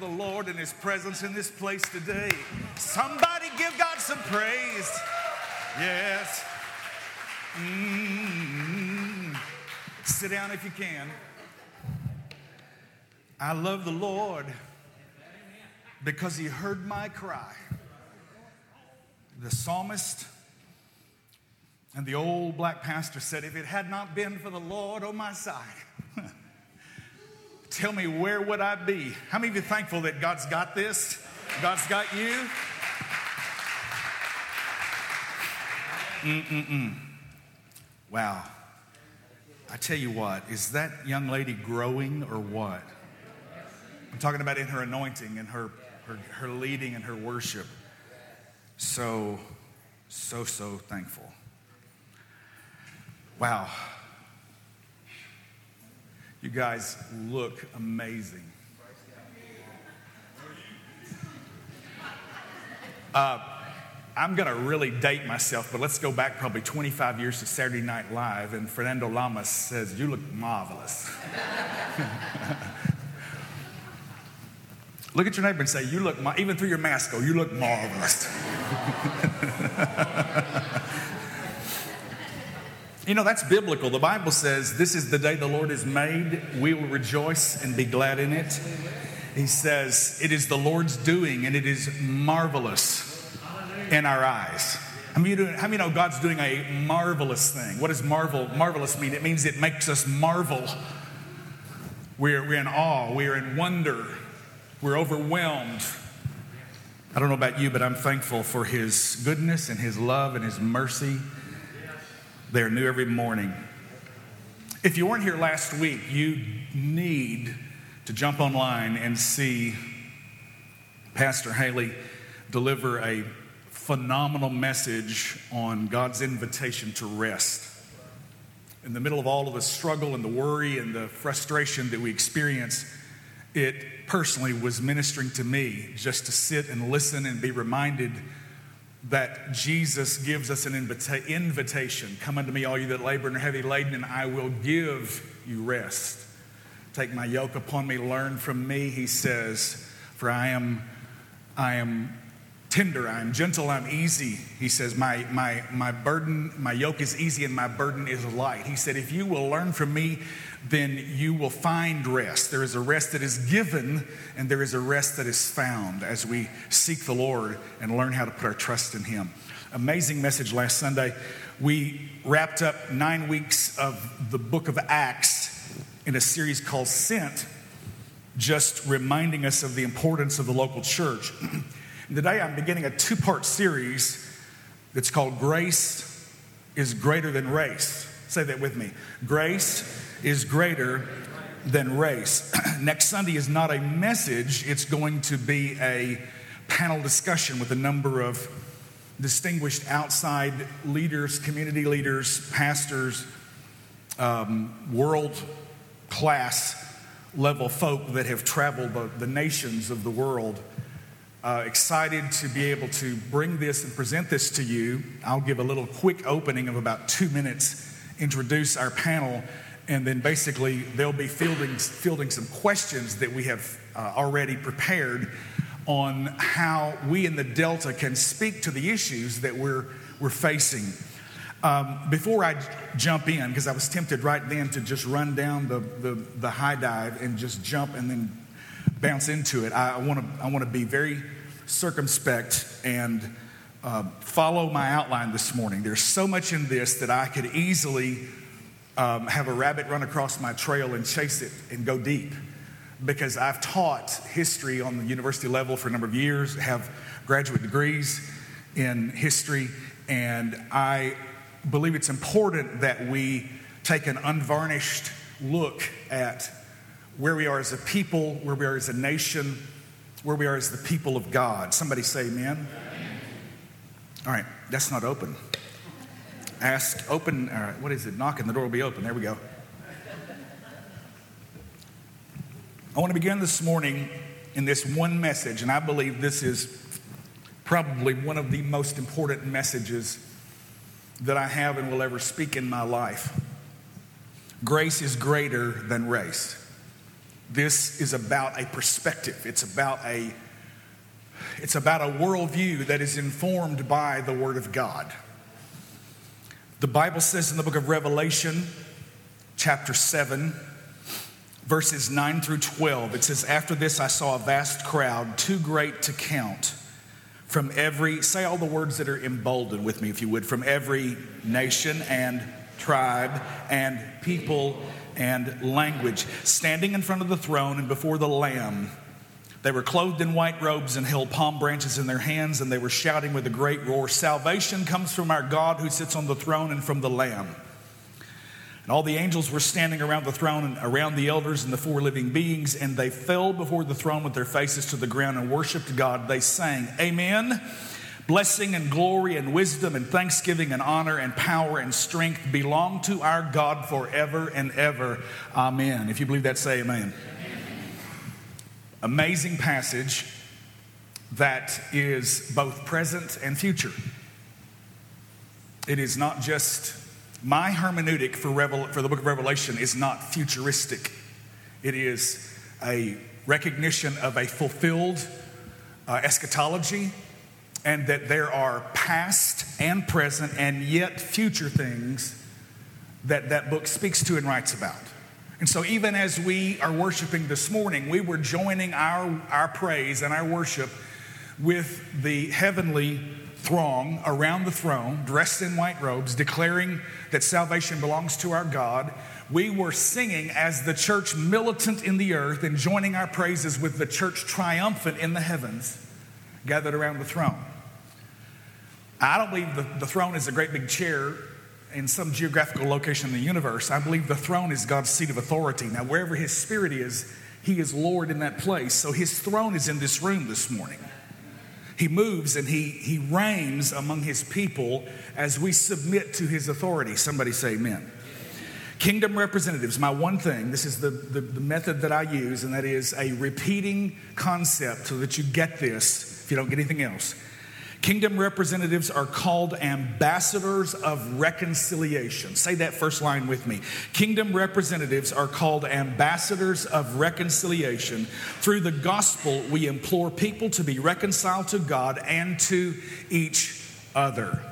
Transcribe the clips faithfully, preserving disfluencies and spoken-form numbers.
The Lord and His presence in this place today. Somebody give God some praise. Yes. Mm. Sit down if you can. I love the Lord because He heard my cry. The psalmist and the old black pastor said, "If it had not been for the Lord on my side, tell me, where would I be?" How many of you are thankful that God's got this? God's got you? Mm-mm-mm. Wow. I tell you what, is that young lady growing or what? I'm talking about in her anointing and her, her, her leading and her worship. So, so, so thankful. Wow. You guys look amazing. Uh, I'm going to really date myself, but let's go back probably twenty-five years to Saturday Night Live, and Fernando Lamas says, "You look marvelous." Look at your neighbor and say, "You look, mar-. even through your mask, go, you look marvelous." You know, that's biblical. The Bible says, "This is the day the Lord has made. We will rejoice and be glad in it." He says, "It is the Lord's doing, and it is marvelous in our eyes." How many of you know God's doing a marvelous thing? What does marvel, marvelous mean? It means it makes us marvel. We're, we're in awe. We're in wonder. We're overwhelmed. I don't know about you, but I'm thankful for His goodness and His love and His mercy. They are new every morning. If you weren't here last week, you need to jump online and see Pastor Haley deliver a phenomenal message on God's invitation to rest. In the middle of all of the struggle and the worry and the frustration that we experience, it personally was ministering to me just to sit and listen and be reminded that Jesus gives us an invita- invitation. "Come unto me, all you that labor and are heavy laden, and I will give you rest. Take my yoke upon me, learn from me," He says, "for I am I am tender, I am gentle, I am easy." He says, my, my, my burden, my yoke is easy and my burden is light." He said, "If you will learn from me, then you will find rest." There is a rest that is given, and there is a rest that is found as we seek the Lord and learn how to put our trust in Him. Amazing message last Sunday. We wrapped up nine weeks of the book of Acts in a series called Sent, just reminding us of the importance of the local church. Today I'm beginning a two-part series that's called Grace is Greater Than Race. Say that with me. Grace is greater than race. Next Sunday is not a message. It's going to be a panel discussion with a number of distinguished outside leaders, community leaders, pastors, um, world-class level folk that have traveled the, the nations of the world. Uh, excited to be able to bring this and present this to you. I'll give a little quick opening of about two minutes, introduce our panel, and then basically they'll be fielding, fielding some questions that we have uh, already prepared on how we in the Delta can speak to the issues that we're, we're facing. Um, before I jump in, because I was tempted right then to just run down the, the, the high dive and just jump and then bounce into it. I want to. I want to be very circumspect and uh, follow my outline this morning. There's so much in this that I could easily um, have a rabbit run across my trail and chase it and go deep, because I've taught history on the university level for a number of years, have graduate degrees in history, and I believe it's important that we take an unvarnished look at where we are as a people, where we are as a nation, where we are as the people of God. Somebody say amen. Amen. All right, that's not open. Ask, open, all right, what is it? Knock and the door will be open. There we go. I want to begin this morning in this one message, and I believe this is probably one of the most important messages that I have and will ever speak in my life. Grace is greater than race. This is about a perspective. It's about a, it's about a worldview that is informed by the Word of God. The Bible says in the book of Revelation, chapter seven, verses nine through twelve, it says, "After this I saw a vast crowd, too great to count, from every," say all the words that are emboldened with me if you would, "from every nation and tribe and people and language, standing in front of the throne and before the Lamb. They were clothed in white robes and held palm branches in their hands, and they were shouting with a great roar, 'Salvation comes from our God who sits on the throne and from the Lamb.' And all the angels were standing around the throne and around the elders and the four living beings, and they fell before the throne with their faces to the ground and worshiped God. They sang, 'Amen. Blessing and glory and wisdom and thanksgiving and honor and power and strength belong to our God forever and ever. Amen.'" If you believe that, say amen. Amazing passage that is both present and future. It is not just, my hermeneutic for, Revel, for the book of Revelation is not futuristic. It is a recognition of a fulfilled uh, eschatology, and that there are past and present and yet future things that that book speaks to and writes about. And so even as we are worshiping this morning, we were joining our, our praise and our worship with the heavenly throng around the throne, dressed in white robes, declaring that salvation belongs to our God. We were singing as the church militant in the earth and joining our praises with the church triumphant in the heavens, gathered around the throne. I don't believe the, the throne is a great big chair in some geographical location in the universe. I believe the throne is God's seat of authority. Now, wherever his spirit is, he is Lord in that place. So his throne is in this room this morning. He moves and he, he reigns among his people as we submit to his authority. Somebody say amen. Kingdom representatives, my one thing, this is the, the, the method that I use, and that is a repeating concept so that you get this if you don't get anything else. Kingdom representatives are called ambassadors of reconciliation. Say that first line with me. Kingdom representatives are called ambassadors of reconciliation. Through the gospel, we implore people to be reconciled to God and to each other.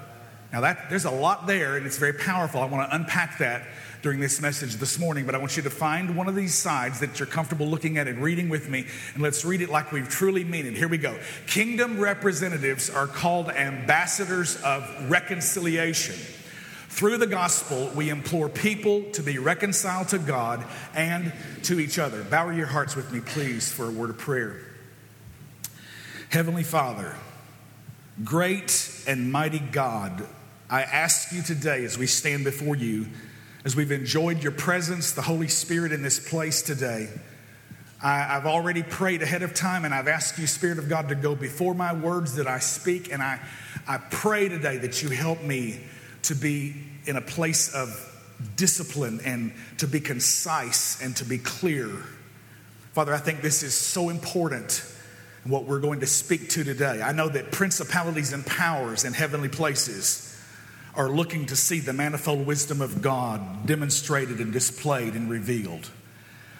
Now, that there's a lot there, and it's very powerful. I want to unpack that during this message this morning, but I want you to find one of these sides that you're comfortable looking at and reading with me, and let's read it like we truly mean it. Here we go. Kingdom representatives are called ambassadors of reconciliation. Through the gospel, we implore people to be reconciled to God and to each other. Bow your hearts with me, please, for a word of prayer. Heavenly Father, great and mighty God, I ask you today as we stand before you, as we've enjoyed your presence, the Holy Spirit in this place today, I, I've already prayed ahead of time, and I've asked you, Spirit of God, to go before my words that I speak. And I, I pray today that you help me to be in a place of discipline and to be concise and to be clear. Father, I think this is so important, what we're going to speak to today. I know that principalities and powers in heavenly places are looking to see the manifold wisdom of God demonstrated and displayed and revealed.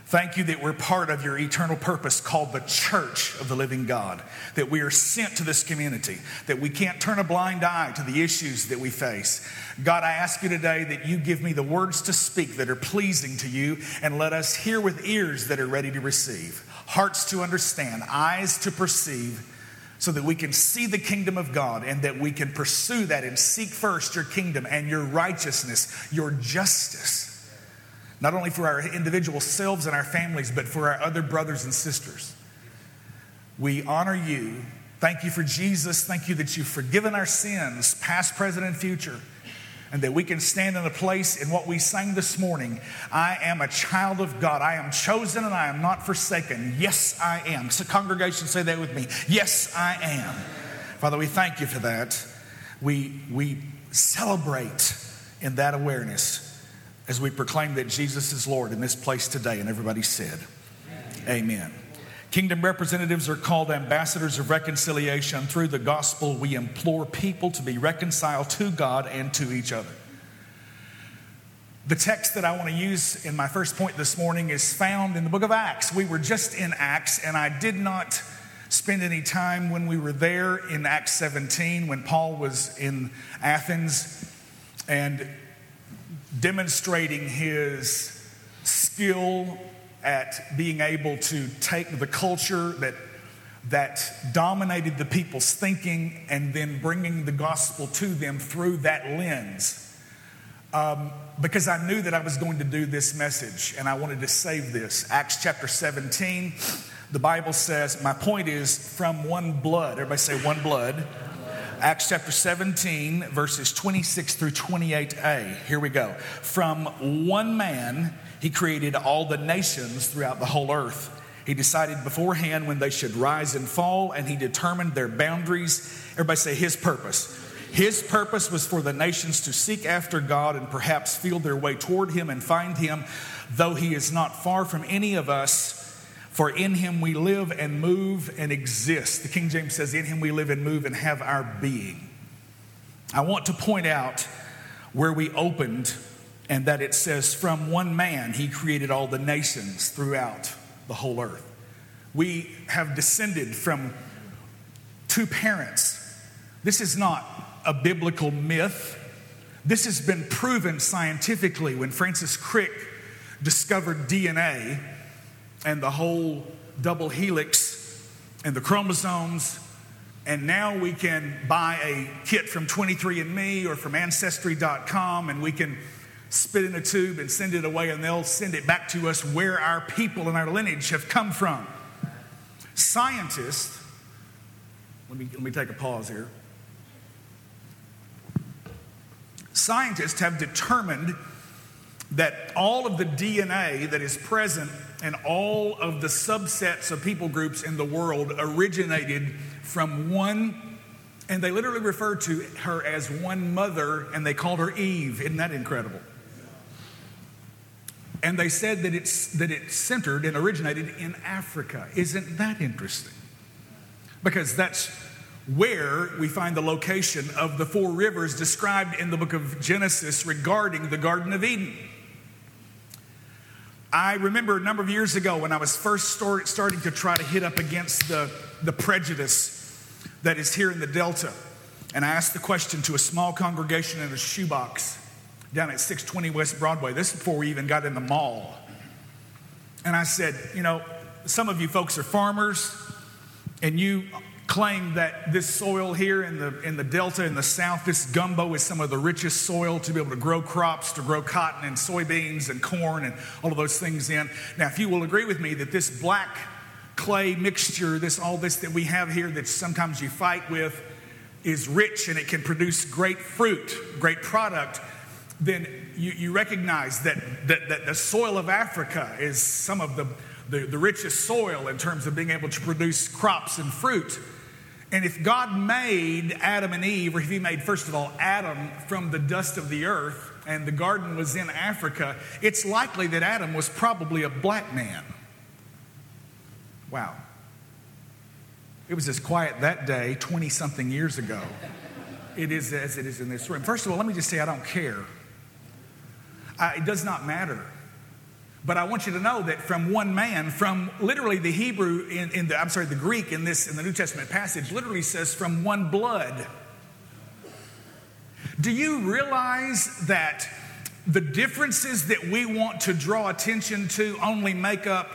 Thank you that we're part of your eternal purpose called the Church of the Living God, that we are sent to this community, that we can't turn a blind eye to the issues that we face. God, I ask you today that you give me the words to speak that are pleasing to you, and let us hear with ears that are ready to receive, hearts to understand, eyes to perceive, so that we can see the kingdom of God and that we can pursue that and seek first your kingdom and your righteousness, your justice, not only for our individual selves and our families, but for our other brothers and sisters. We honor you. Thank you for Jesus. Thank you that you've forgiven our sins, past, present, and future, and that we can stand in a place in what we sang this morning. I am a child of God. I am chosen and I am not forsaken. Yes, I am. So congregation, say that with me. Yes, I am. Father, we thank you for that. We, we celebrate in that awareness as we proclaim that Jesus is Lord in this place today. And everybody said, amen. Amen. Kingdom representatives are called ambassadors of reconciliation. Through the gospel, we implore people to be reconciled to God and to each other. The text that I want to use in my first point this morning is found in the book of Acts. We were just in Acts, and I did not spend any time when we were there in Acts seventeen when Paul was in Athens and demonstrating his skill at being able to take the culture that that dominated the people's thinking and then bringing the gospel to them through that lens. Um, because I knew that I was going to do this message and I wanted to save this. Acts chapter seventeen, the Bible says, my point is from one blood. Everybody say one blood. One blood. Acts chapter seventeen, verses twenty-six through twenty-eight a. Here we go. From one man, he created all the nations throughout the whole earth. He decided beforehand when they should rise and fall, and he determined their boundaries. Everybody say his purpose. His purpose was for the nations to seek after God and perhaps feel their way toward him and find him, though he is not far from any of us, for in him we live and move and exist. The King James says, in him we live and move and have our being. I want to point out where we opened and that it says, from one man he created all the nations throughout the whole earth. We have descended from two parents. This is not a biblical myth. This has been proven scientifically when Francis Crick discovered D N A and the whole double helix and the chromosomes. And now we can buy a kit from twenty-three and me or from Ancestry dot com and we can spit in a tube and send it away and they'll send it back to us where our people and our lineage have come from. Scientists, let me, let me take a pause here. Scientists have determined that all of the D N A that is present and all of the subsets of people groups in the world originated from one, and they literally referred to her as one mother, and they called her Eve. Isn't that incredible? And they said that it's that it centered and originated in Africa. Isn't that interesting? Because that's where we find the location of the four rivers described in the book of Genesis regarding the Garden of Eden. I remember a number of years ago when I was first start, starting to try to hit up against the, the prejudice that is here in the Delta. And I asked the question to a small congregation in a shoebox down at six twenty West Broadway. This is before we even got in the mall. And I said, you know, some of you folks are farmers and you claim that this soil here in the in the Delta, in the South, this gumbo is some of the richest soil to be able to grow crops, to grow cotton and soybeans and corn and all of those things in. Now, if you will agree with me that this black clay mixture, this all this that we have here that sometimes you fight with is rich and it can produce great fruit, great product, then you, you recognize that, that, that the soil of Africa is some of the, the, the richest soil in terms of being able to produce crops and fruit. And if God made Adam and Eve, or if he made, first of all, Adam from the dust of the earth, and the garden was in Africa, it's likely that Adam was probably a black man. Wow. It was as quiet that day twenty-something years ago. It is as it is in this room. First of all, let me just say I don't care. I, it does not matter. But I want you to know that from one man, from literally the Hebrew, in, in the, I'm sorry, the Greek in this, in the New Testament passage, literally says from one blood. Do you realize that the differences that we want to draw attention to only make up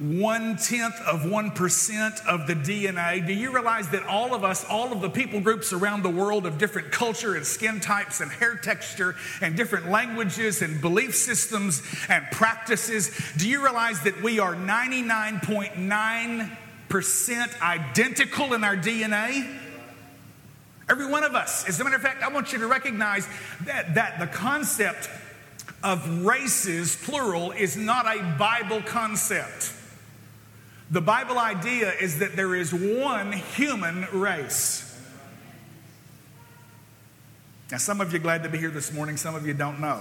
one-tenth of one percent of the D N A? Do you realize that all of us, all of the people groups around the world of different culture and skin types and hair texture and different languages and belief systems and practices, do you realize that we are ninety-nine point nine percent identical in our D N A? Every one of us. As a matter of fact, I want you to recognize that, that the concept of races, plural, is not a Bible concept. The Bible idea is that there is one human race. Now, some of you are glad to be here this morning. Some of you don't know.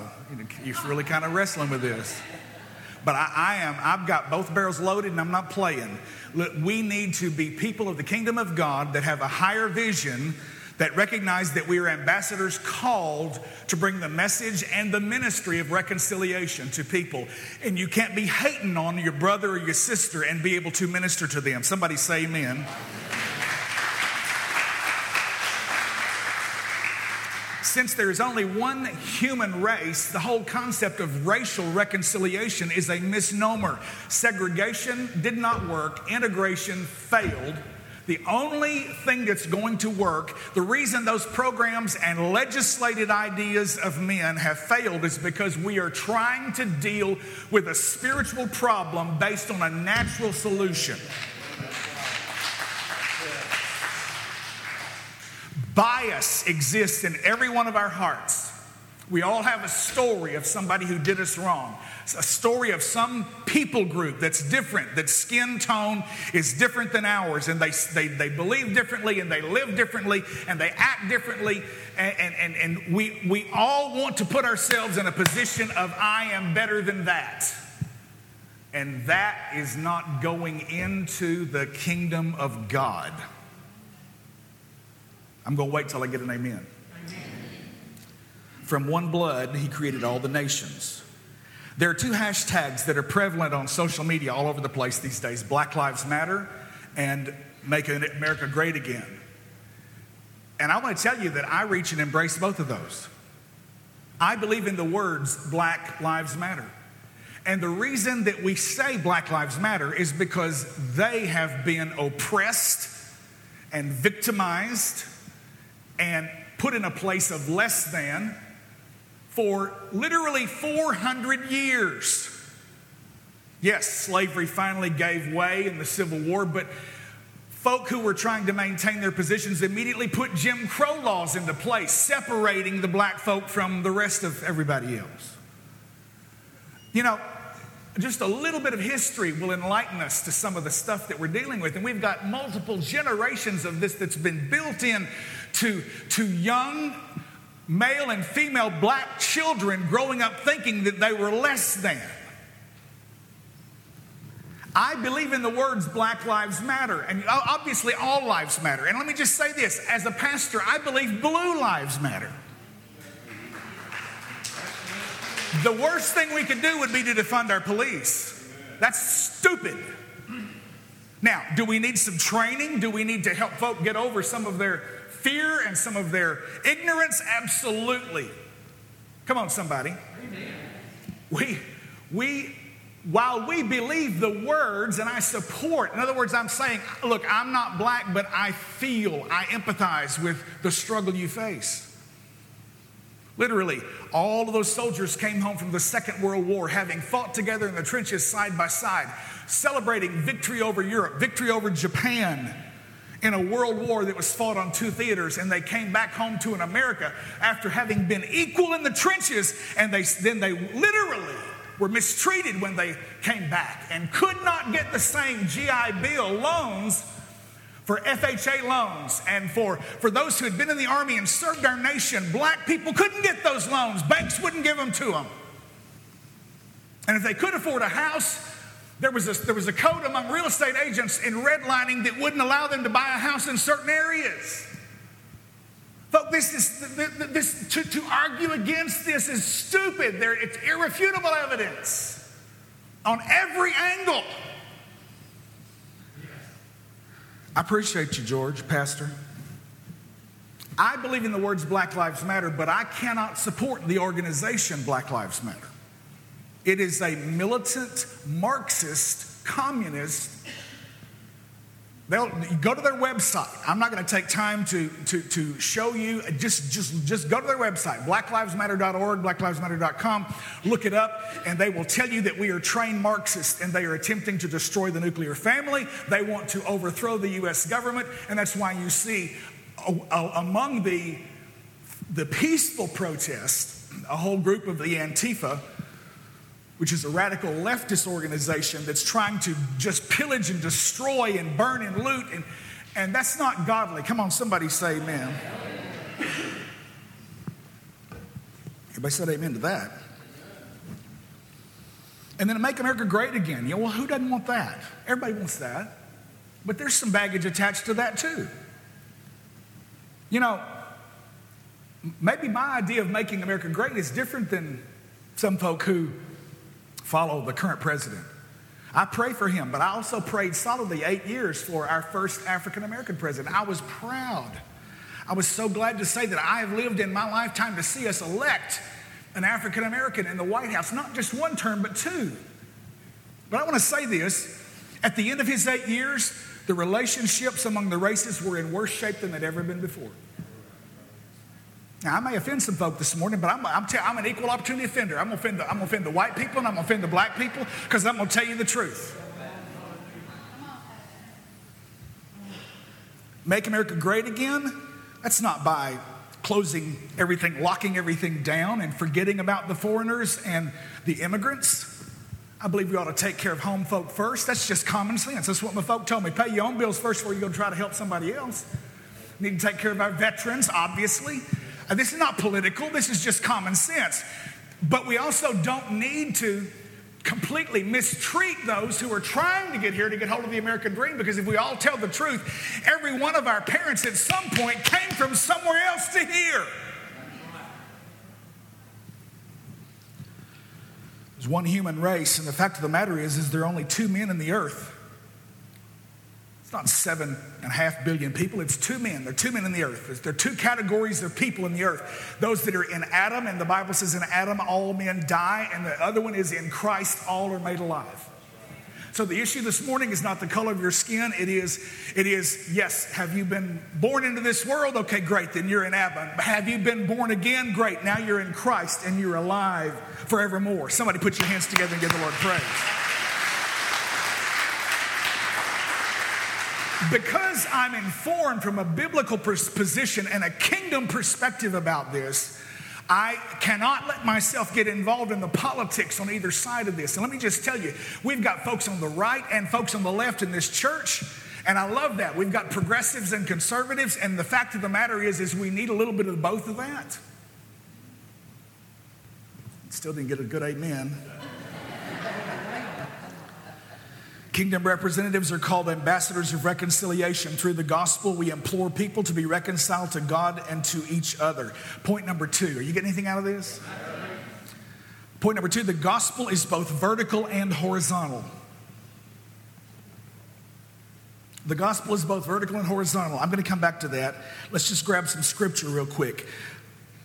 You're really kind of wrestling with this. But I, I am. I've got both barrels loaded and I'm not playing. Look, we need to be people of the kingdom of God that have a higher vision that recognize that we are ambassadors called to bring the message and the ministry of reconciliation to people. And you can't be hating on your brother or your sister and be able to minister to them. Somebody say amen. Amen. Since there is only one human race, the whole concept of racial reconciliation is a misnomer. Segregation did not work. Integration failed. The only thing that's going to work, the reason those programs and legislated ideas of men have failed is because we are trying to deal with a spiritual problem based on a natural solution. Bias exists in every one of our hearts. We all have a story of somebody who did us wrong. It's a story of some people group that's different, that skin tone is different than ours, and they they, they believe differently, and they live differently, and they act differently, and, and, and, and we, we all want to put ourselves in a position of, I am better than that. And that is not going into the kingdom of God. I'm going to wait till I get an amen. Amen. From one blood, he created all the nations. There are two hashtags that are prevalent on social media all over the place these days. Black Lives Matter and Make America Great Again. And I want to tell you that I reach and embrace both of those. I believe in the words Black Lives Matter. And the reason that we say Black Lives Matter is because they have been oppressed and victimized and put in a place of less than for literally four hundred years. Yes, slavery finally gave way in the Civil War, but folk who were trying to maintain their positions immediately put Jim Crow laws into place, separating the black folk from the rest of everybody else. You know, just a little bit of history will enlighten us to some of the stuff that we're dealing with. And we've got multiple generations of this that's been built in to, to young male and female black children growing up thinking that they were less than. I believe in the words Black Lives Matter. And obviously all lives matter. And let me just say this. As a pastor, I believe blue lives matter. The worst thing we could do would be to defund our police. That's stupid. Now, do we need some training? Do we need to help folk get over some of their fear and some of their ignorance? Absolutely. Come on, somebody. Amen. We, we, while we believe the words, and I support, in other words, I'm saying, look, I'm not black, but I feel, I empathize with the struggle you face. Literally, all of those soldiers came home from the Second World War having fought together in the trenches side by side, celebrating victory over Europe, victory over Japan in a world war that was fought on two theaters. And they came back home to an America after having been equal in the trenches. And they, then they literally were mistreated when they came back and could not get the same G I Bill loans for F H A loans, and for, for those who had been in the army and served our nation. Black people couldn't get those loans. Banks wouldn't give them to them. And if they could afford a house, there was a, there was a code among real estate agents in redlining that wouldn't allow them to buy a house in certain areas. Folks, this is, this, this, to, to argue against this is stupid. There, it's irrefutable evidence on every angle. I appreciate you, George, Pastor. I believe in the words Black Lives Matter, but I cannot support the organization Black Lives Matter. It is a militant Marxist, communist. They'll go to their website. I'm not going to take time to, to, to show you. Just, just, just go to their website, black lives matter dot org, black lives matter dot com. Look it up, and they will tell you that we are trained Marxists, and they are attempting to destroy the nuclear family. They want to overthrow the U S government, and that's why you see a, a, among the, the peaceful protests, a whole group of the Antifa, which is a radical leftist organization that's trying to just pillage and destroy and burn and loot. And, and that's not godly. Come on, somebody say amen. Everybody said amen to that. And then to Make America Great Again. You know, well, who doesn't want that? Everybody wants that. But there's some baggage attached to that too. You know, maybe my idea of making America great is different than some folk who follow the current president. I pray for him, but I also prayed solidly eight years for our first African-American president. I was proud. I was so glad to say that I have lived in my lifetime to see us elect an African-American in the White House, not just one term, but two. But I want to say this. At the end of his eight years, the relationships among the races were in worse shape than they'd ever been before. Now, I may offend some folk this morning, but I'm, I'm, tell, I'm an equal opportunity offender. I'm going to offend the, I'm going to offend the white people and I'm going to offend the black people because I'm going to tell you the truth. Make America great again, that's not by closing everything, locking everything down and forgetting about the foreigners and the immigrants. I believe we ought to take care of home folk first. That's just common sense. That's what my folk told me. Pay your own bills first before you go try to help somebody else. We need to take care of our veterans, obviously. This is not political. This is just common sense. But we also don't need to completely mistreat those who are trying to get here to get hold of the American dream, because if we all tell the truth, every one of our parents at some point came from somewhere else to here. There's one human race, and the fact of the matter is, is there are only two men in the earth. It's not seven and a half billion people. It's two men. There are two men in the earth. There are two categories of people in the earth. Those that are in Adam, and the Bible says in Adam all men die, and the other one is in Christ all are made alive. So the issue this morning is not the color of your skin. It is, it is, yes, have you been born into this world? Okay, great. Then you're in Adam. Have you been born again? Great. Now you're in Christ and you're alive forevermore. Somebody put your hands together and give the Lord praise. Because I'm informed from a biblical pers- position and a kingdom perspective about this, I cannot let myself get involved in the politics on either side of this. And let me just tell you, we've got folks on the right and folks on the left in this church, and I love that. We've got progressives and conservatives, and the fact of the matter is, is we need a little bit of both of that. Still didn't get a good amen. Kingdom representatives are called ambassadors of reconciliation. Through the gospel, we implore people to be reconciled to God and to each other. Point number two. Are you getting anything out of this? Point number two, the gospel is both vertical and horizontal. The gospel is both vertical and horizontal. I'm going to come back to that. Let's just grab some scripture real quick.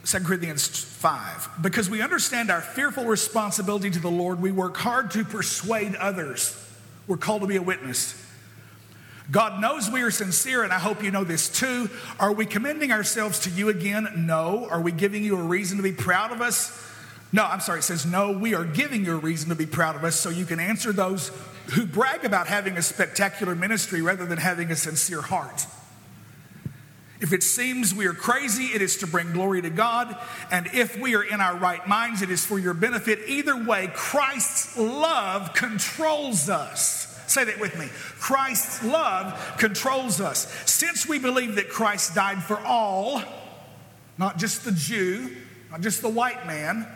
Second Corinthians five. Because we understand our fearful responsibility to the Lord, we work hard to persuade others. We're called to be a witness. God knows we are sincere, and I hope you know this too. Are we commending ourselves to you again? No. Are we giving you a reason to be proud of us? No, I'm sorry. It says, no, we are giving you a reason to be proud of us so you can answer those who brag about having a spectacular ministry rather than having a sincere heart. If it seems we are crazy, it is to bring glory to God. And if we are in our right minds, it is for your benefit. Either way, Christ's love controls us. Say that with me. Christ's love controls us. Since we believe that Christ died for all, not just the Jew, not just the white man,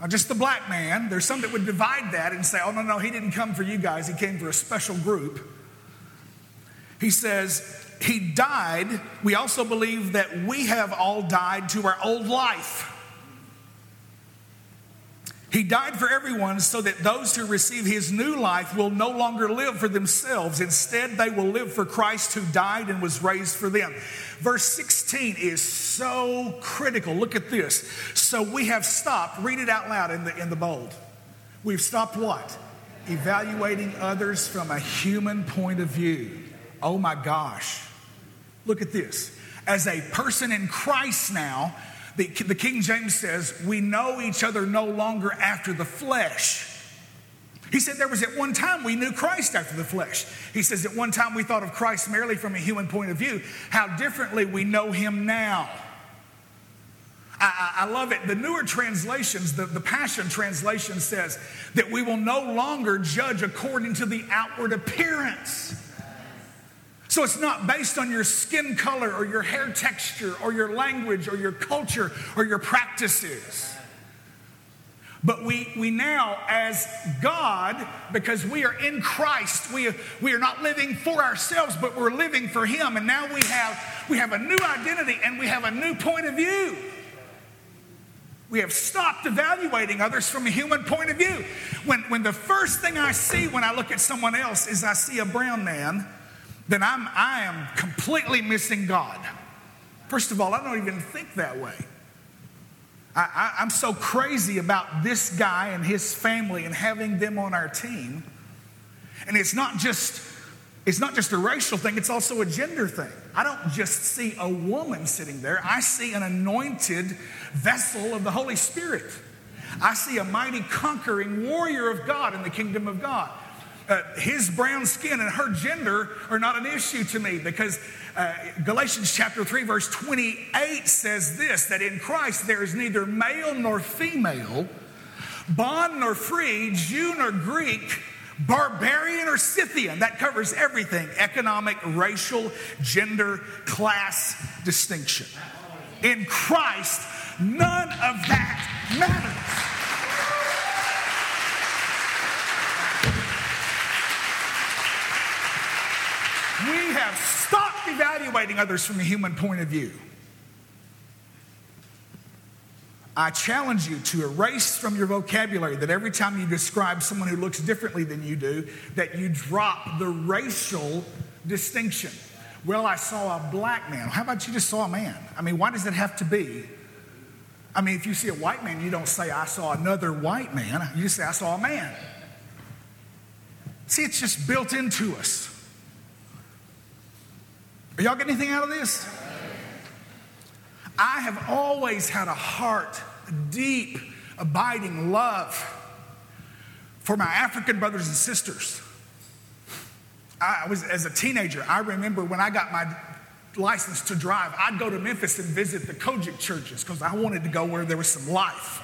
not just the black man. There's some that would divide that and say, oh, no, no, he didn't come for you guys. He came for a special group. He says, he died. We also believe that we have all died to our old life. He died for everyone so that those who receive his new life will no longer live for themselves. Instead, they will live for Christ who died and was raised for them. Verse sixteen is so critical. Look at this. So we have stopped. Read it out loud in the, in the bold. We've stopped what? Evaluating others from a human point of view. Oh my gosh. Look at this. As a person in Christ now, the, the King James says, we know each other no longer after the flesh. He said there was at one time we knew Christ after the flesh. He says at one time we thought of Christ merely from a human point of view. How differently we know him now. I, I, I love it. The newer translations, the, the Passion Translation says that we will no longer judge according to the outward appearance. So it's not based on your skin color or your hair texture or your language or your culture or your practices. But we we now, as God, because we are in Christ, we, we are not living for ourselves, but we're living for Him. And now we have we have a new identity and we have a new point of view. We have stopped evaluating others from a human point of view. When when the first thing I see when I look at someone else is I see a brown man, then I'm I am completely missing God. First of all, I don't even think that way. I, I, I'm so crazy about this guy and his family and having them on our team. And it's not just, it's not just a racial thing, it's also a gender thing. I don't just see a woman sitting there. I see an anointed vessel of the Holy Spirit. I see a mighty conquering warrior of God in the kingdom of God. Uh, his brown skin and her gender are not an issue to me because uh, Galatians chapter three verse twenty-eight says this, that in Christ there is neither male nor female, bond nor free, Jew nor Greek, barbarian or Scythian. That covers everything: economic, racial, gender, class distinction. In Christ, none of that matters. We have stopped evaluating others from a human point of view. I challenge you to erase from your vocabulary that every time you describe someone who looks differently than you do, that you drop the racial distinction. Well, I saw a black man. How about you just saw a man? I mean, why does it have to be? I mean, if you see a white man, you don't say, I saw another white man. You say, I saw a man. See, it's just built into us. Are y'all getting anything out of this? I have always had a heart, deep, abiding love for my African brothers and sisters. I was, as a teenager, I remember when I got my license to drive, I'd go to Memphis and visit the Kojic churches because I wanted to go where there was some life.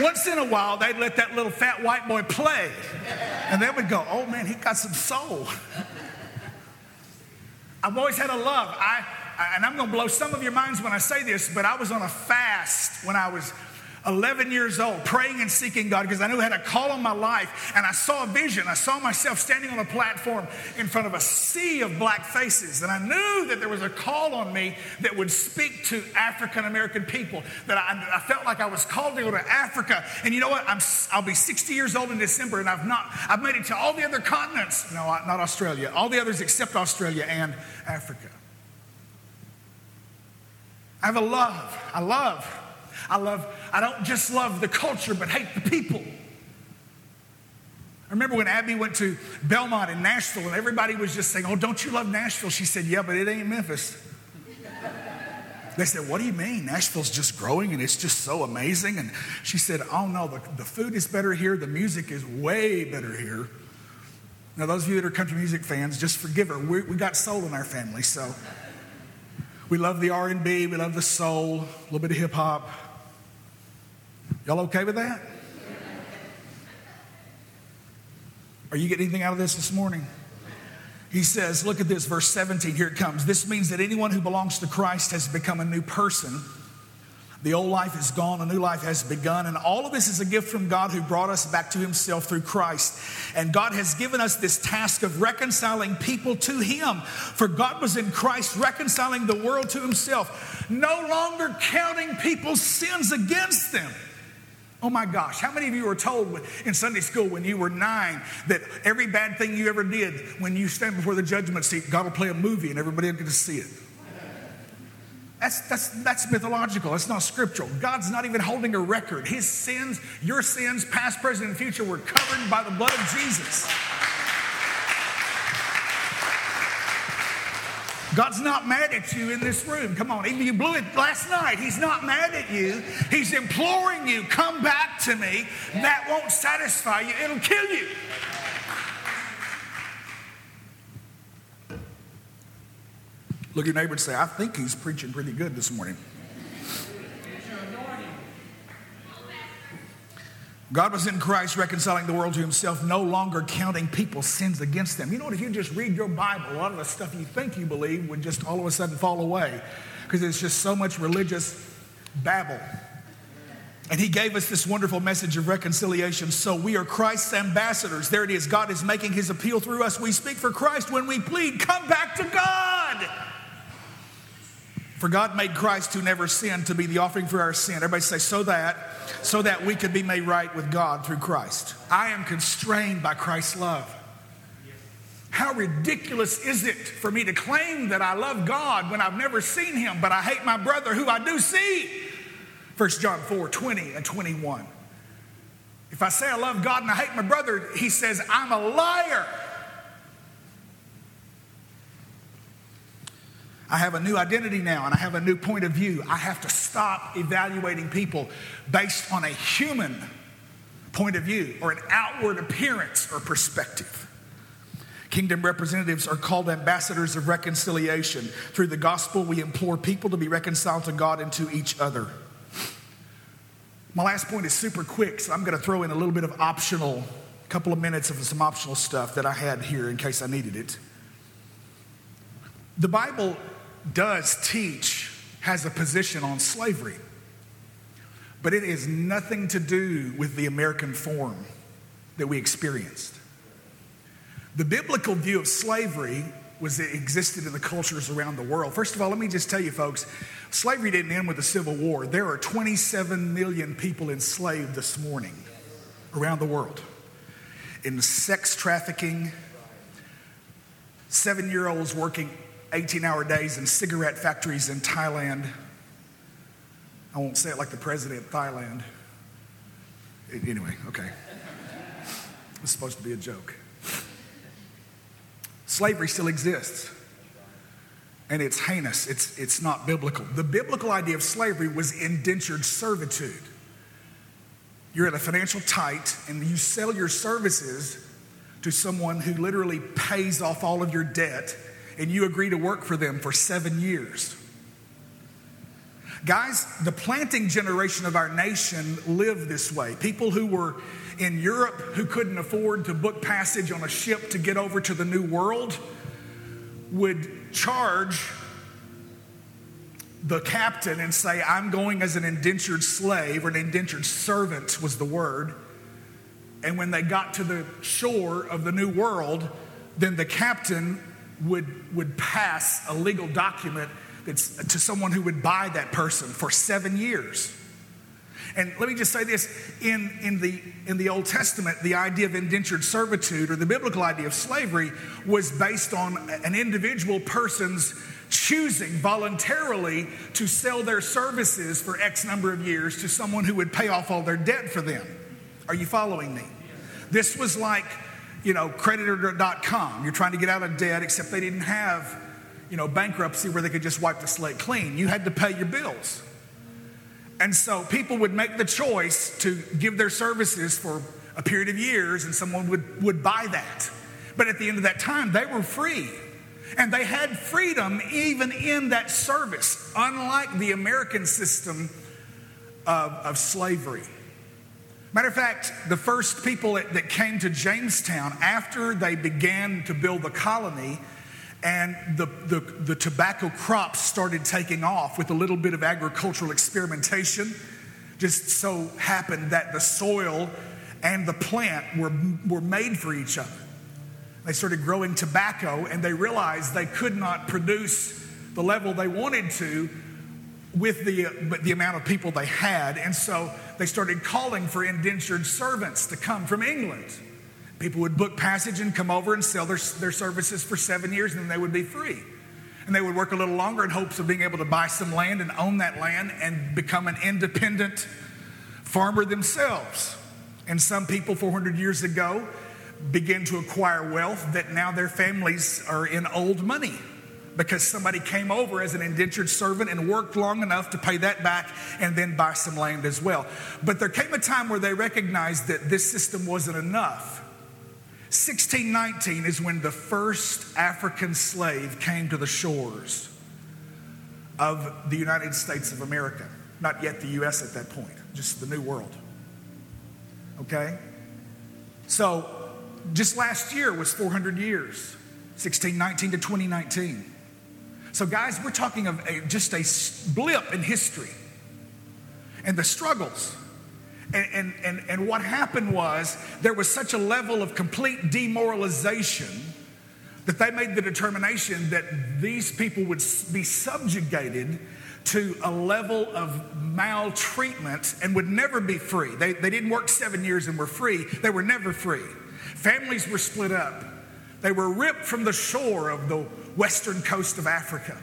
Once in a while, they'd let that little fat white boy play. And they would go, oh, man, he got some soul. I've always had a love. I, I and I'm going to blow some of your minds when I say this, but I was on a fast when I was eleven years old, praying and seeking God because I knew I had a call on my life. And I saw a vision. I saw myself standing on a platform in front of a sea of black faces. And I knew that there was a call on me that would speak to African-American people, that I, I felt like I was called to go to Africa. And you know what? I'm, I'll be sixty years old in December, and I've not, I've made it to all the other continents. No, not Australia. All the others except Australia and Africa. I have a love. I love. I love, I don't just love the culture, but hate the people. I remember when Abby went to Belmont in Nashville and everybody was just saying, oh, don't you love Nashville? She said, yeah, but it ain't Memphis. They said, what do you mean? Nashville's just growing and it's just so amazing. And she said, oh no, the, the food is better here. The music is way better here. Now, those of you that are country music fans, just forgive her. We, we got soul in our family, so we love the R and B. We love the soul, a little bit of hip hop. Y'all okay with that? Are you getting anything out of this this morning? He says, look at this, verse seventeen, here it comes. This means that anyone who belongs to Christ has become a new person. The old life is gone, a new life has begun. And all of this is a gift from God who brought us back to Himself through Christ. And God has given us this task of reconciling people to Him. For God was in Christ reconciling the world to Himself, no longer counting people's sins against them. Oh my gosh, how many of you were told in Sunday school when you were nine that every bad thing you ever did, when you stand before the judgment seat, God will play a movie and everybody will get to see it? That's, that's, that's mythological. That's not scriptural. God's not even holding a record. His sins, your sins, past, present, and future were covered by the blood of Jesus. God's not mad at you in this room. Come on, even you blew it last night. He's not mad at you. He's imploring you, come back to me. That won't satisfy you. It'll kill you. Look at your neighbor and say, I think he's preaching pretty good this morning. God was in Christ reconciling the world to Himself, no longer counting people's sins against them. You know what? If you just read your Bible, a lot of the stuff you think you believe would just all of a sudden fall away. because it's just so much religious babble. And he gave us this wonderful message of reconciliation. So we are Christ's ambassadors. There it is. God is making his appeal through us. We speak for Christ when we plead, come back to God. For God made Christ who never sinned to be the offering for our sin. Everybody say, so that, so that we could be made right with God through Christ. I am constrained by Christ's love. How ridiculous is it for me to claim that I love God when I've never seen him, but I hate my brother who I do see? First John four, twenty and twenty-one. If I say I love God and I hate my brother, he says, I'm a liar. I have a new identity now, and I have a new point of view. I have to stop evaluating people based on a human point of view or an outward appearance or perspective. Kingdom representatives are called ambassadors of reconciliation. Through the gospel, we implore people to be reconciled to God and to each other. My last point is super quick, so I'm going to throw in a little bit of optional, a couple of minutes of some optional stuff that I had here in case I needed it. The Bible does teach, has a position on slavery, but it has nothing to do with the American form that we experienced. The biblical view of slavery was that it existed in the cultures around the world. First of all, let me just tell you, folks, slavery didn't end with the Civil War. There are twenty-seven million people enslaved this morning around the world in sex trafficking, seven-year-olds working eighteen-hour days in cigarette factories in Thailand. I won't say it like the president of Thailand. Anyway, okay. It's supposed to be a joke. Slavery still exists, and it's heinous. It's, it's not biblical. The biblical idea of slavery was indentured servitude. You're in a financial tight, and you sell your services to someone who literally pays off all of your debt, and you agree to work for them for seven years. Guys, the planting generation of our nation lived this way. People who were in Europe who couldn't afford to book passage on a ship to get over to the New World would charge the captain and say, I'm going as an indentured slave, or an indentured servant was the word. And when they got to the shore of the New World, then the captain would, would pass a legal document It's to someone who would buy that person for seven years. And let me just say this, in, in, the, in the Old Testament, the idea of indentured servitude, or the biblical idea of slavery, was based on an individual person's choosing voluntarily to sell their services for X number of years to someone who would pay off all their debt for them. Are you following me? This was like, you know, creditor dot com. You're trying to get out of debt, except they didn't have you know, bankruptcy where they could just wipe the slate clean. You had to pay your bills. And so people would make the choice to give their services for a period of years, and someone would, would buy that. But at the end of that time, they were free. And they had freedom even in that service, unlike the American system of, of slavery. Matter of fact, the first people that, that came to Jamestown after they began to build the colony, and the, the, the tobacco crops started taking off with a little bit of agricultural experimentation. Just so happened that the soil and the plant were, were made for each other. They started growing tobacco, and they realized they could not produce the level they wanted to with the, uh, the amount of people they had. And so they started calling for indentured servants to come from England. People would book passage and come over and sell their, their services for seven years, and then they would be free. And they would work a little longer in hopes of being able to buy some land and own that land and become an independent farmer themselves. And some people four hundred years ago began to acquire wealth that now their families are in old money because somebody came over as an indentured servant and worked long enough to pay that back and then buy some land as well. But there came a time where they recognized that this system wasn't enough. sixteen nineteen is when the first African slave came to the shores of the United States of America. Not yet the U S at that point, just the New World. Okay? So just last year was four hundred years, sixteen nineteen to twenty nineteen. So guys, we're talking of a, just a blip in history and the struggles. And, and, and, and what happened was there was such a level of complete demoralization that they made the determination that these people would be subjugated to a level of maltreatment and would never be free. They, they didn't work seven years and were free. They were never free. Families were split up. They were ripped from the shore of the western coast of Africa.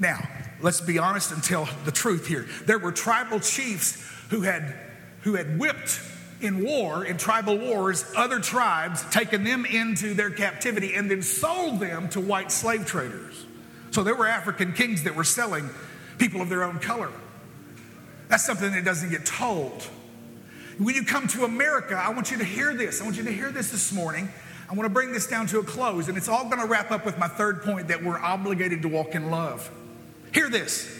Now, let's be honest and tell the truth here. There were tribal chiefs who had who had whipped in war, in tribal wars, other tribes, taken them into their captivity and then sold them to white slave traders. So there were African kings that were selling people of their own color. That's something that doesn't get told. When you come to America, I want you to hear this. I want you to hear this this morning. I want to bring this down to a close, and it's all going to wrap up with my third point, that we're obligated to walk in love. Hear this.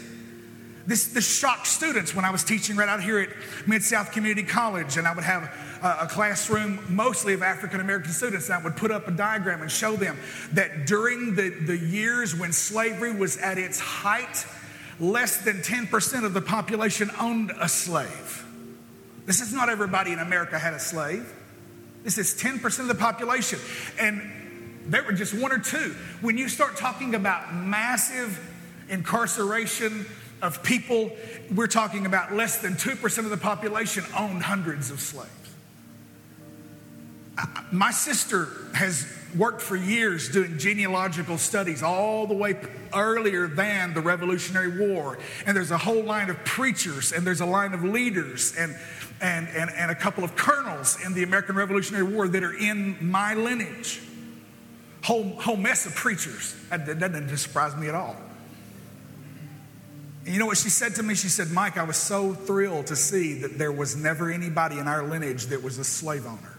This, this shocked students when I was teaching right out here at Mid-South Community College, and I would have a, a classroom mostly of African-American students, and I would put up a diagram and show them that during the, the years when slavery was at its height, less than ten percent of the population owned a slave. This is not everybody in America had a slave. This is ten percent of the population. And there were just one or two. When you start talking about massive incarceration of people, we're talking about less than two percent of the population owned hundreds of slaves. I, my sister has worked for years doing genealogical studies all the way earlier than the Revolutionary War. And there's a whole line of preachers, and there's a line of leaders, and and and, and a couple of colonels in the American Revolutionary War that are in my lineage. Whole, whole mess of preachers. That, that doesn't surprise me at all. And you know what she said to me? She said, Mike, I was so thrilled to see that there was never anybody in our lineage that was a slave owner.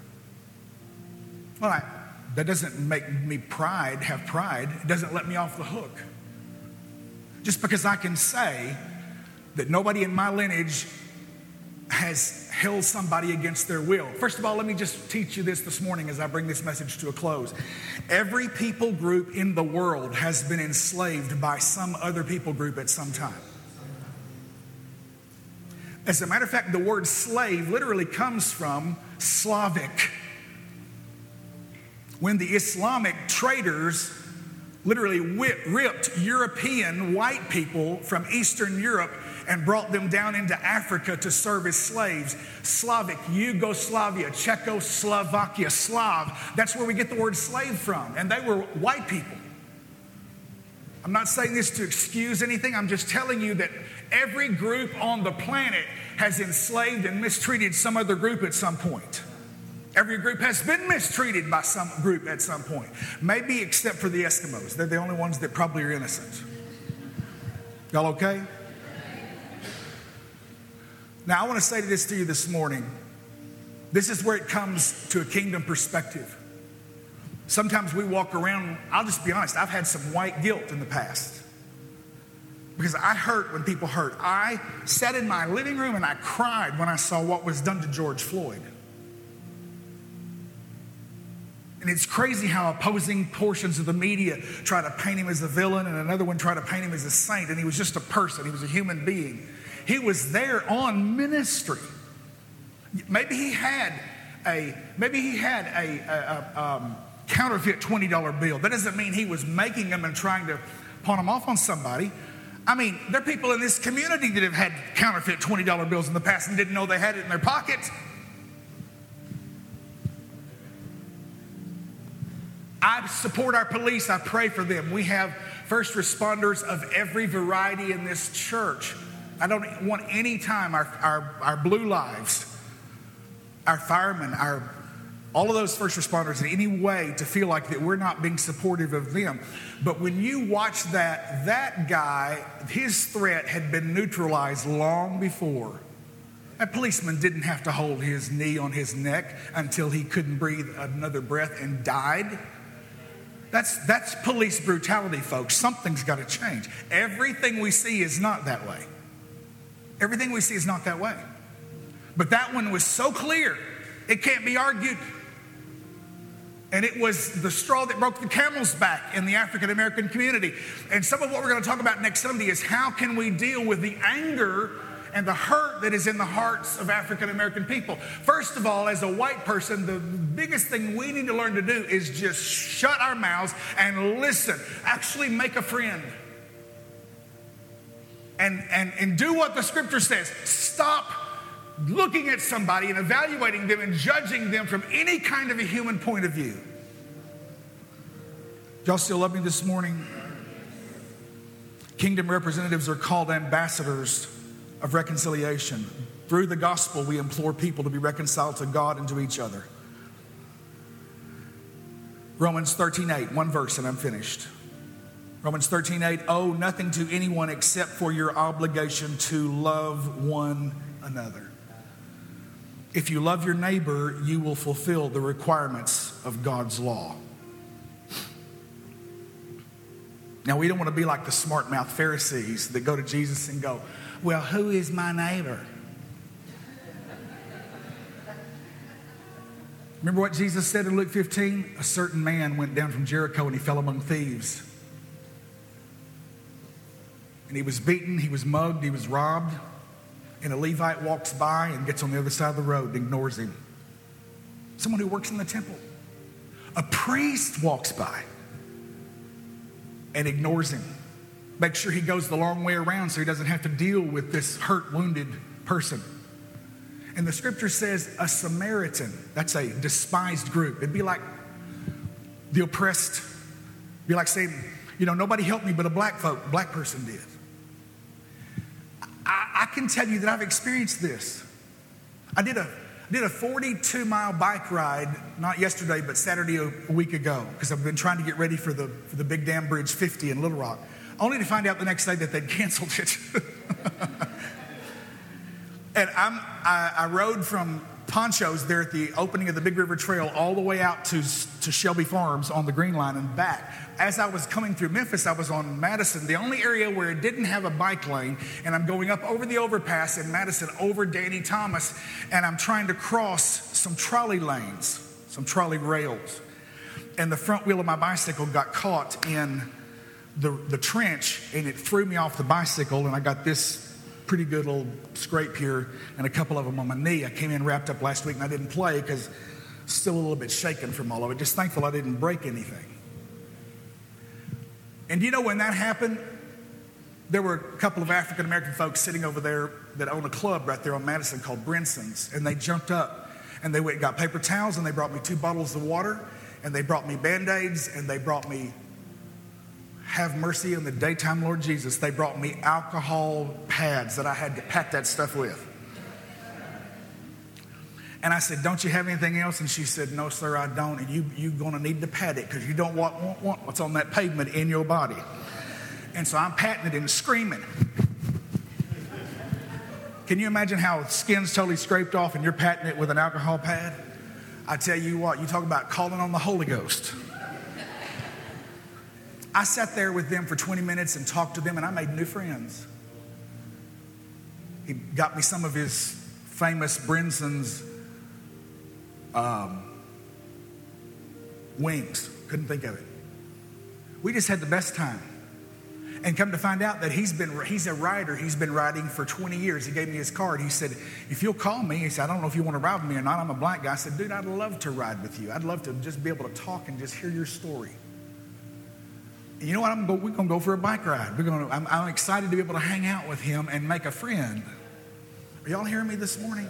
All right, that doesn't make me pride, have pride. It doesn't let me off the hook. Just because I can say that nobody in my lineage has held somebody against their will. First of all, let me just teach you this this morning as I bring this message to a close. Every people group in the world has been enslaved by some other people group at some time. As a matter of fact, the word slave literally comes from Slavic. When the Islamic traders literally whipped, ripped European white people from Eastern Europe and brought them down into Africa to serve as slaves. Slavic, Yugoslavia, Czechoslovakia, Slav, that's where we get the word slave from. And they were white people. I'm not saying this to excuse anything. I'm just telling you that every group on the planet has enslaved and mistreated some other group at some point. Every group has been mistreated by some group at some point. Maybe except for the Eskimos. They're the only ones that probably are innocent. Y'all okay? Now, I want to say this to you this morning. This is where it comes to a kingdom perspective. Sometimes we walk around, I'll just be honest, I've had some white guilt in the past. Because I hurt when people hurt. I sat in my living room and I cried when I saw what was done to George Floyd. And it's crazy how opposing portions of the media try to paint him as a villain, and another one try to paint him as a saint, and he was just a person. He was a human being. He was there on ministry. Maybe he had a maybe he had a, a, a um, counterfeit twenty dollar bill. That doesn't mean he was making them and trying to pawn them off on somebody. I mean, there are people in this community that have had counterfeit twenty dollar bills in the past and didn't know they had it in their pockets. I support our police. I pray for them. We have first responders of every variety in this church. I don't want any time our, our, our blue lives, our firemen, our all of those first responders in any way to feel like that we're not being supportive of them. But when you watch that, that guy, his threat had been neutralized long before. That policeman didn't have to hold his knee on his neck until he couldn't breathe another breath and died. That's, that's police brutality, folks. Something's got to change. Everything we see is not that way. Everything we see is not that way. But that one was so clear, it can't be argued. And it was the straw that broke the camel's back in the African American community. And some of what we're going to talk about next Sunday is how can we deal with the anger and the hurt that is in the hearts of African American people. First of all, as a white person, the biggest thing we need to learn to do is just shut our mouths and listen. Actually make a friend. And, and, and do what the scripture says. Stop looking at somebody and evaluating them and judging them from any kind of a human point of view. Y'all still love me this morning? Kingdom representatives are called ambassadors of reconciliation. Through the gospel, we implore people to be reconciled to God and to each other. Romans thirteen eight, one verse and I'm finished. Romans thirteen eight, owe nothing to anyone except for your obligation to love one another. If you love your neighbor, you will fulfill the requirements of God's law. Now, we don't want to be like the smart mouth Pharisees that go to Jesus and go, well, who is my neighbor? Remember what Jesus said in Luke fifteen? A certain man went down from Jericho and he fell among thieves. And he was beaten, he was mugged, he was robbed. And a Levite walks by and gets on the other side of the road and ignores him. Someone who works in the temple. A priest walks by and ignores him. Makes sure he goes the long way around so he doesn't have to deal with this hurt, wounded person. And the scripture says a Samaritan, that's a despised group. It'd be like the oppressed. It'd be like saying, you know, nobody helped me but a black folk, black person did. I can tell you that I've experienced this. I did a did a forty-two mile bike ride, not yesterday, but Saturday a week ago, because I've been trying to get ready for the for the Big Dam Bridge fifty in Little Rock, only to find out the next day that they'd canceled it. And I'm I, I rode from Ponchos there at the opening of the Big River Trail all the way out to to Shelby Farms on the Green Line and back. As I was coming through Memphis, I was on Madison, the only area where it didn't have a bike lane, and I'm going up over the overpass in Madison over Danny Thomas, and I'm trying to cross some trolley lanes, some trolley rails. And the front wheel of my bicycle got caught in the, the trench, and it threw me off the bicycle, and I got this pretty good little scrape here and a couple of them on my knee. I came in wrapped up last week, and I didn't play because still a little bit shaken from all of it. Just thankful I didn't break anything. And you know, when that happened, there were a couple of African American folks sitting over there that own a club right there on Madison called Brinson's. And they jumped up and they went and got paper towels and they brought me two bottles of water and they brought me Band-Aids and they brought me, have mercy on the daytime Lord Jesus, they brought me alcohol pads that I had to pack that stuff with. And I said, don't you have anything else? And she said, no, sir, I don't. And you, you're going to need to pat it because you don't want, want, want what's on that pavement in your body. And so I'm patting it and screaming. Can you imagine how skin's totally scraped off and you're patting it with an alcohol pad? I tell you what, you talk about calling on the Holy Ghost. I sat there with them for twenty minutes and talked to them, and I made new friends. He got me some of his famous Brinson's Um, wings. Couldn't think of it. We just had the best time. And come to find out that he's been he's a rider. He's been riding for twenty years. He gave me his card. He said, if you'll call me, he said, I don't know if you want to ride with me or not. I'm a black guy. I said, dude, I'd love to ride with you. I'd love to just be able to talk and just hear your story. And you know what? I'm going, we're going to go for a bike ride. We're going to, I'm, I'm excited to be able to hang out with him and make a friend. Are y'all hearing me this morning?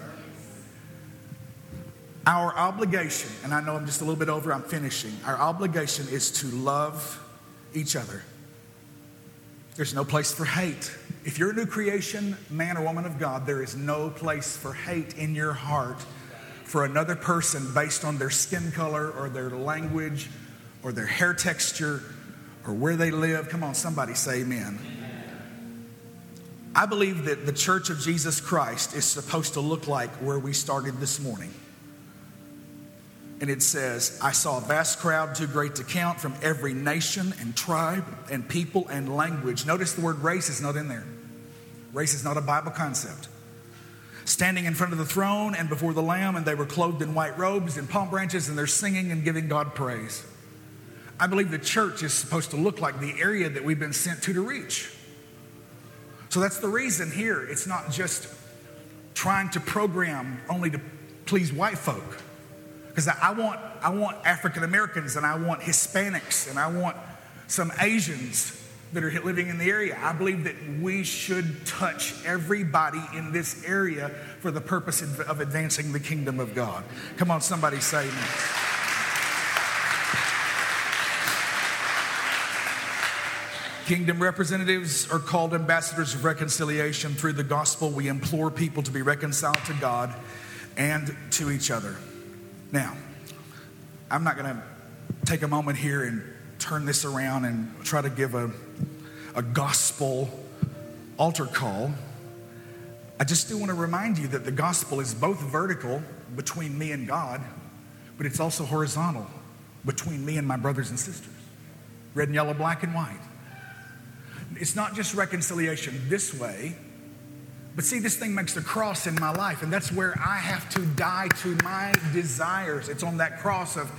Our obligation, and I know I'm just a little bit over, I'm finishing. Our obligation is to love each other. There's no place for hate. If you're a new creation, man or woman of God, there is no place for hate in your heart for another person based on their skin color or their language or their hair texture or where they live. Come on, somebody say amen. I believe that the Church of Jesus Christ is supposed to look like where we started this morning. And it says, I saw a vast crowd too great to count from every nation and tribe and people and language. Notice the word race is not in there. Race is not a Bible concept. standing in front of the throne and before the Lamb, and they were clothed in white robes and palm branches, and they're singing and giving God praise. I believe the church is supposed to look like the area that we've been sent to to reach. So that's the reason here. It's not just trying to program only to please white folk. Because I want, I want African Americans, and I want Hispanics, and I want some Asians that are living in the area. I believe that we should touch everybody in this area for the purpose of advancing the kingdom of God. Come on, somebody say amen. Kingdom representatives are called ambassadors of reconciliation. Through the gospel, we implore people to be reconciled to God and to each other. Now, I'm not going to take a moment here and turn this around and try to give a, a gospel altar call. I just do want to remind you that the gospel is both vertical between me and God, but it's also horizontal between me and my brothers and sisters. Red and yellow, black and white. It's not just reconciliation this way, but see, this thing makes the cross in my life, and that's where I have to die to my desires. It's on that cross of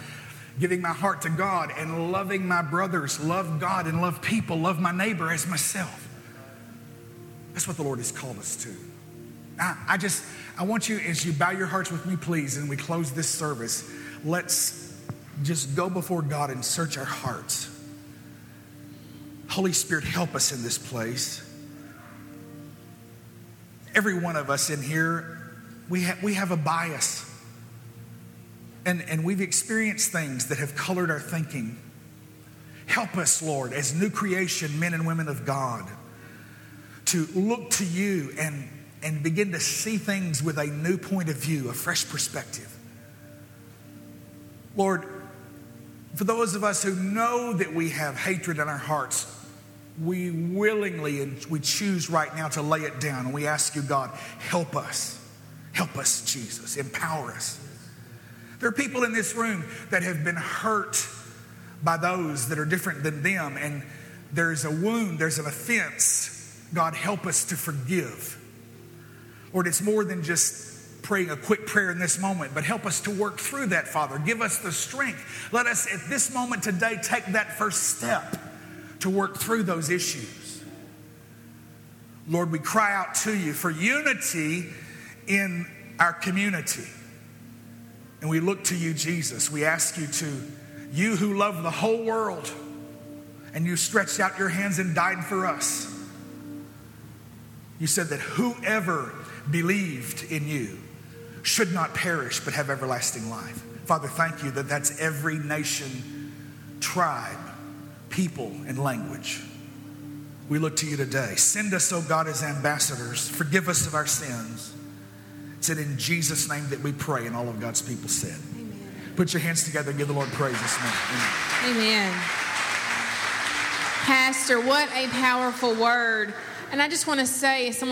giving my heart to God and loving my brothers, love God and love people, love my neighbor as myself. That's what the Lord has called us to. I, I just, I want you, as you bow your hearts with me, please, and we close this service, let's just go before God and search our hearts. Holy Spirit, help us in this place. Every one of us in here, we, ha- we have a bias. And, and we've experienced things that have colored our thinking. Help us, Lord, as new creation men and women of God, to look to you and, and begin to see things with a new point of view, a fresh perspective. Lord, for those of us who know that we have hatred in our hearts, we willingly and we choose right now to lay it down. And we ask you, God, help us. Help us, Jesus. Empower us. There are people in this room that have been hurt by those that are different than them. And there's a wound. There's an offense. God, help us to forgive. Lord, it's more than just praying a quick prayer in this moment, but help us to work through that, Father. Give us the strength. Let us at this moment today take that first step to work through those issues. Lord, we cry out to you for unity in our community. And we look to you, Jesus. We ask you to, you who love the whole world, and you stretched out your hands and died for us. You said that whoever believed in you should not perish but have everlasting life. Father, thank you that that's every nation, tribe, people, and language. We look to you today. Send us, O God, as ambassadors. Forgive us of our sins. It's in Jesus' name that we pray, and all of God's people said. Amen. Put your hands together and give the Lord praise this morning. Amen. Amen. Pastor, what a powerful word. And I just want to say, someone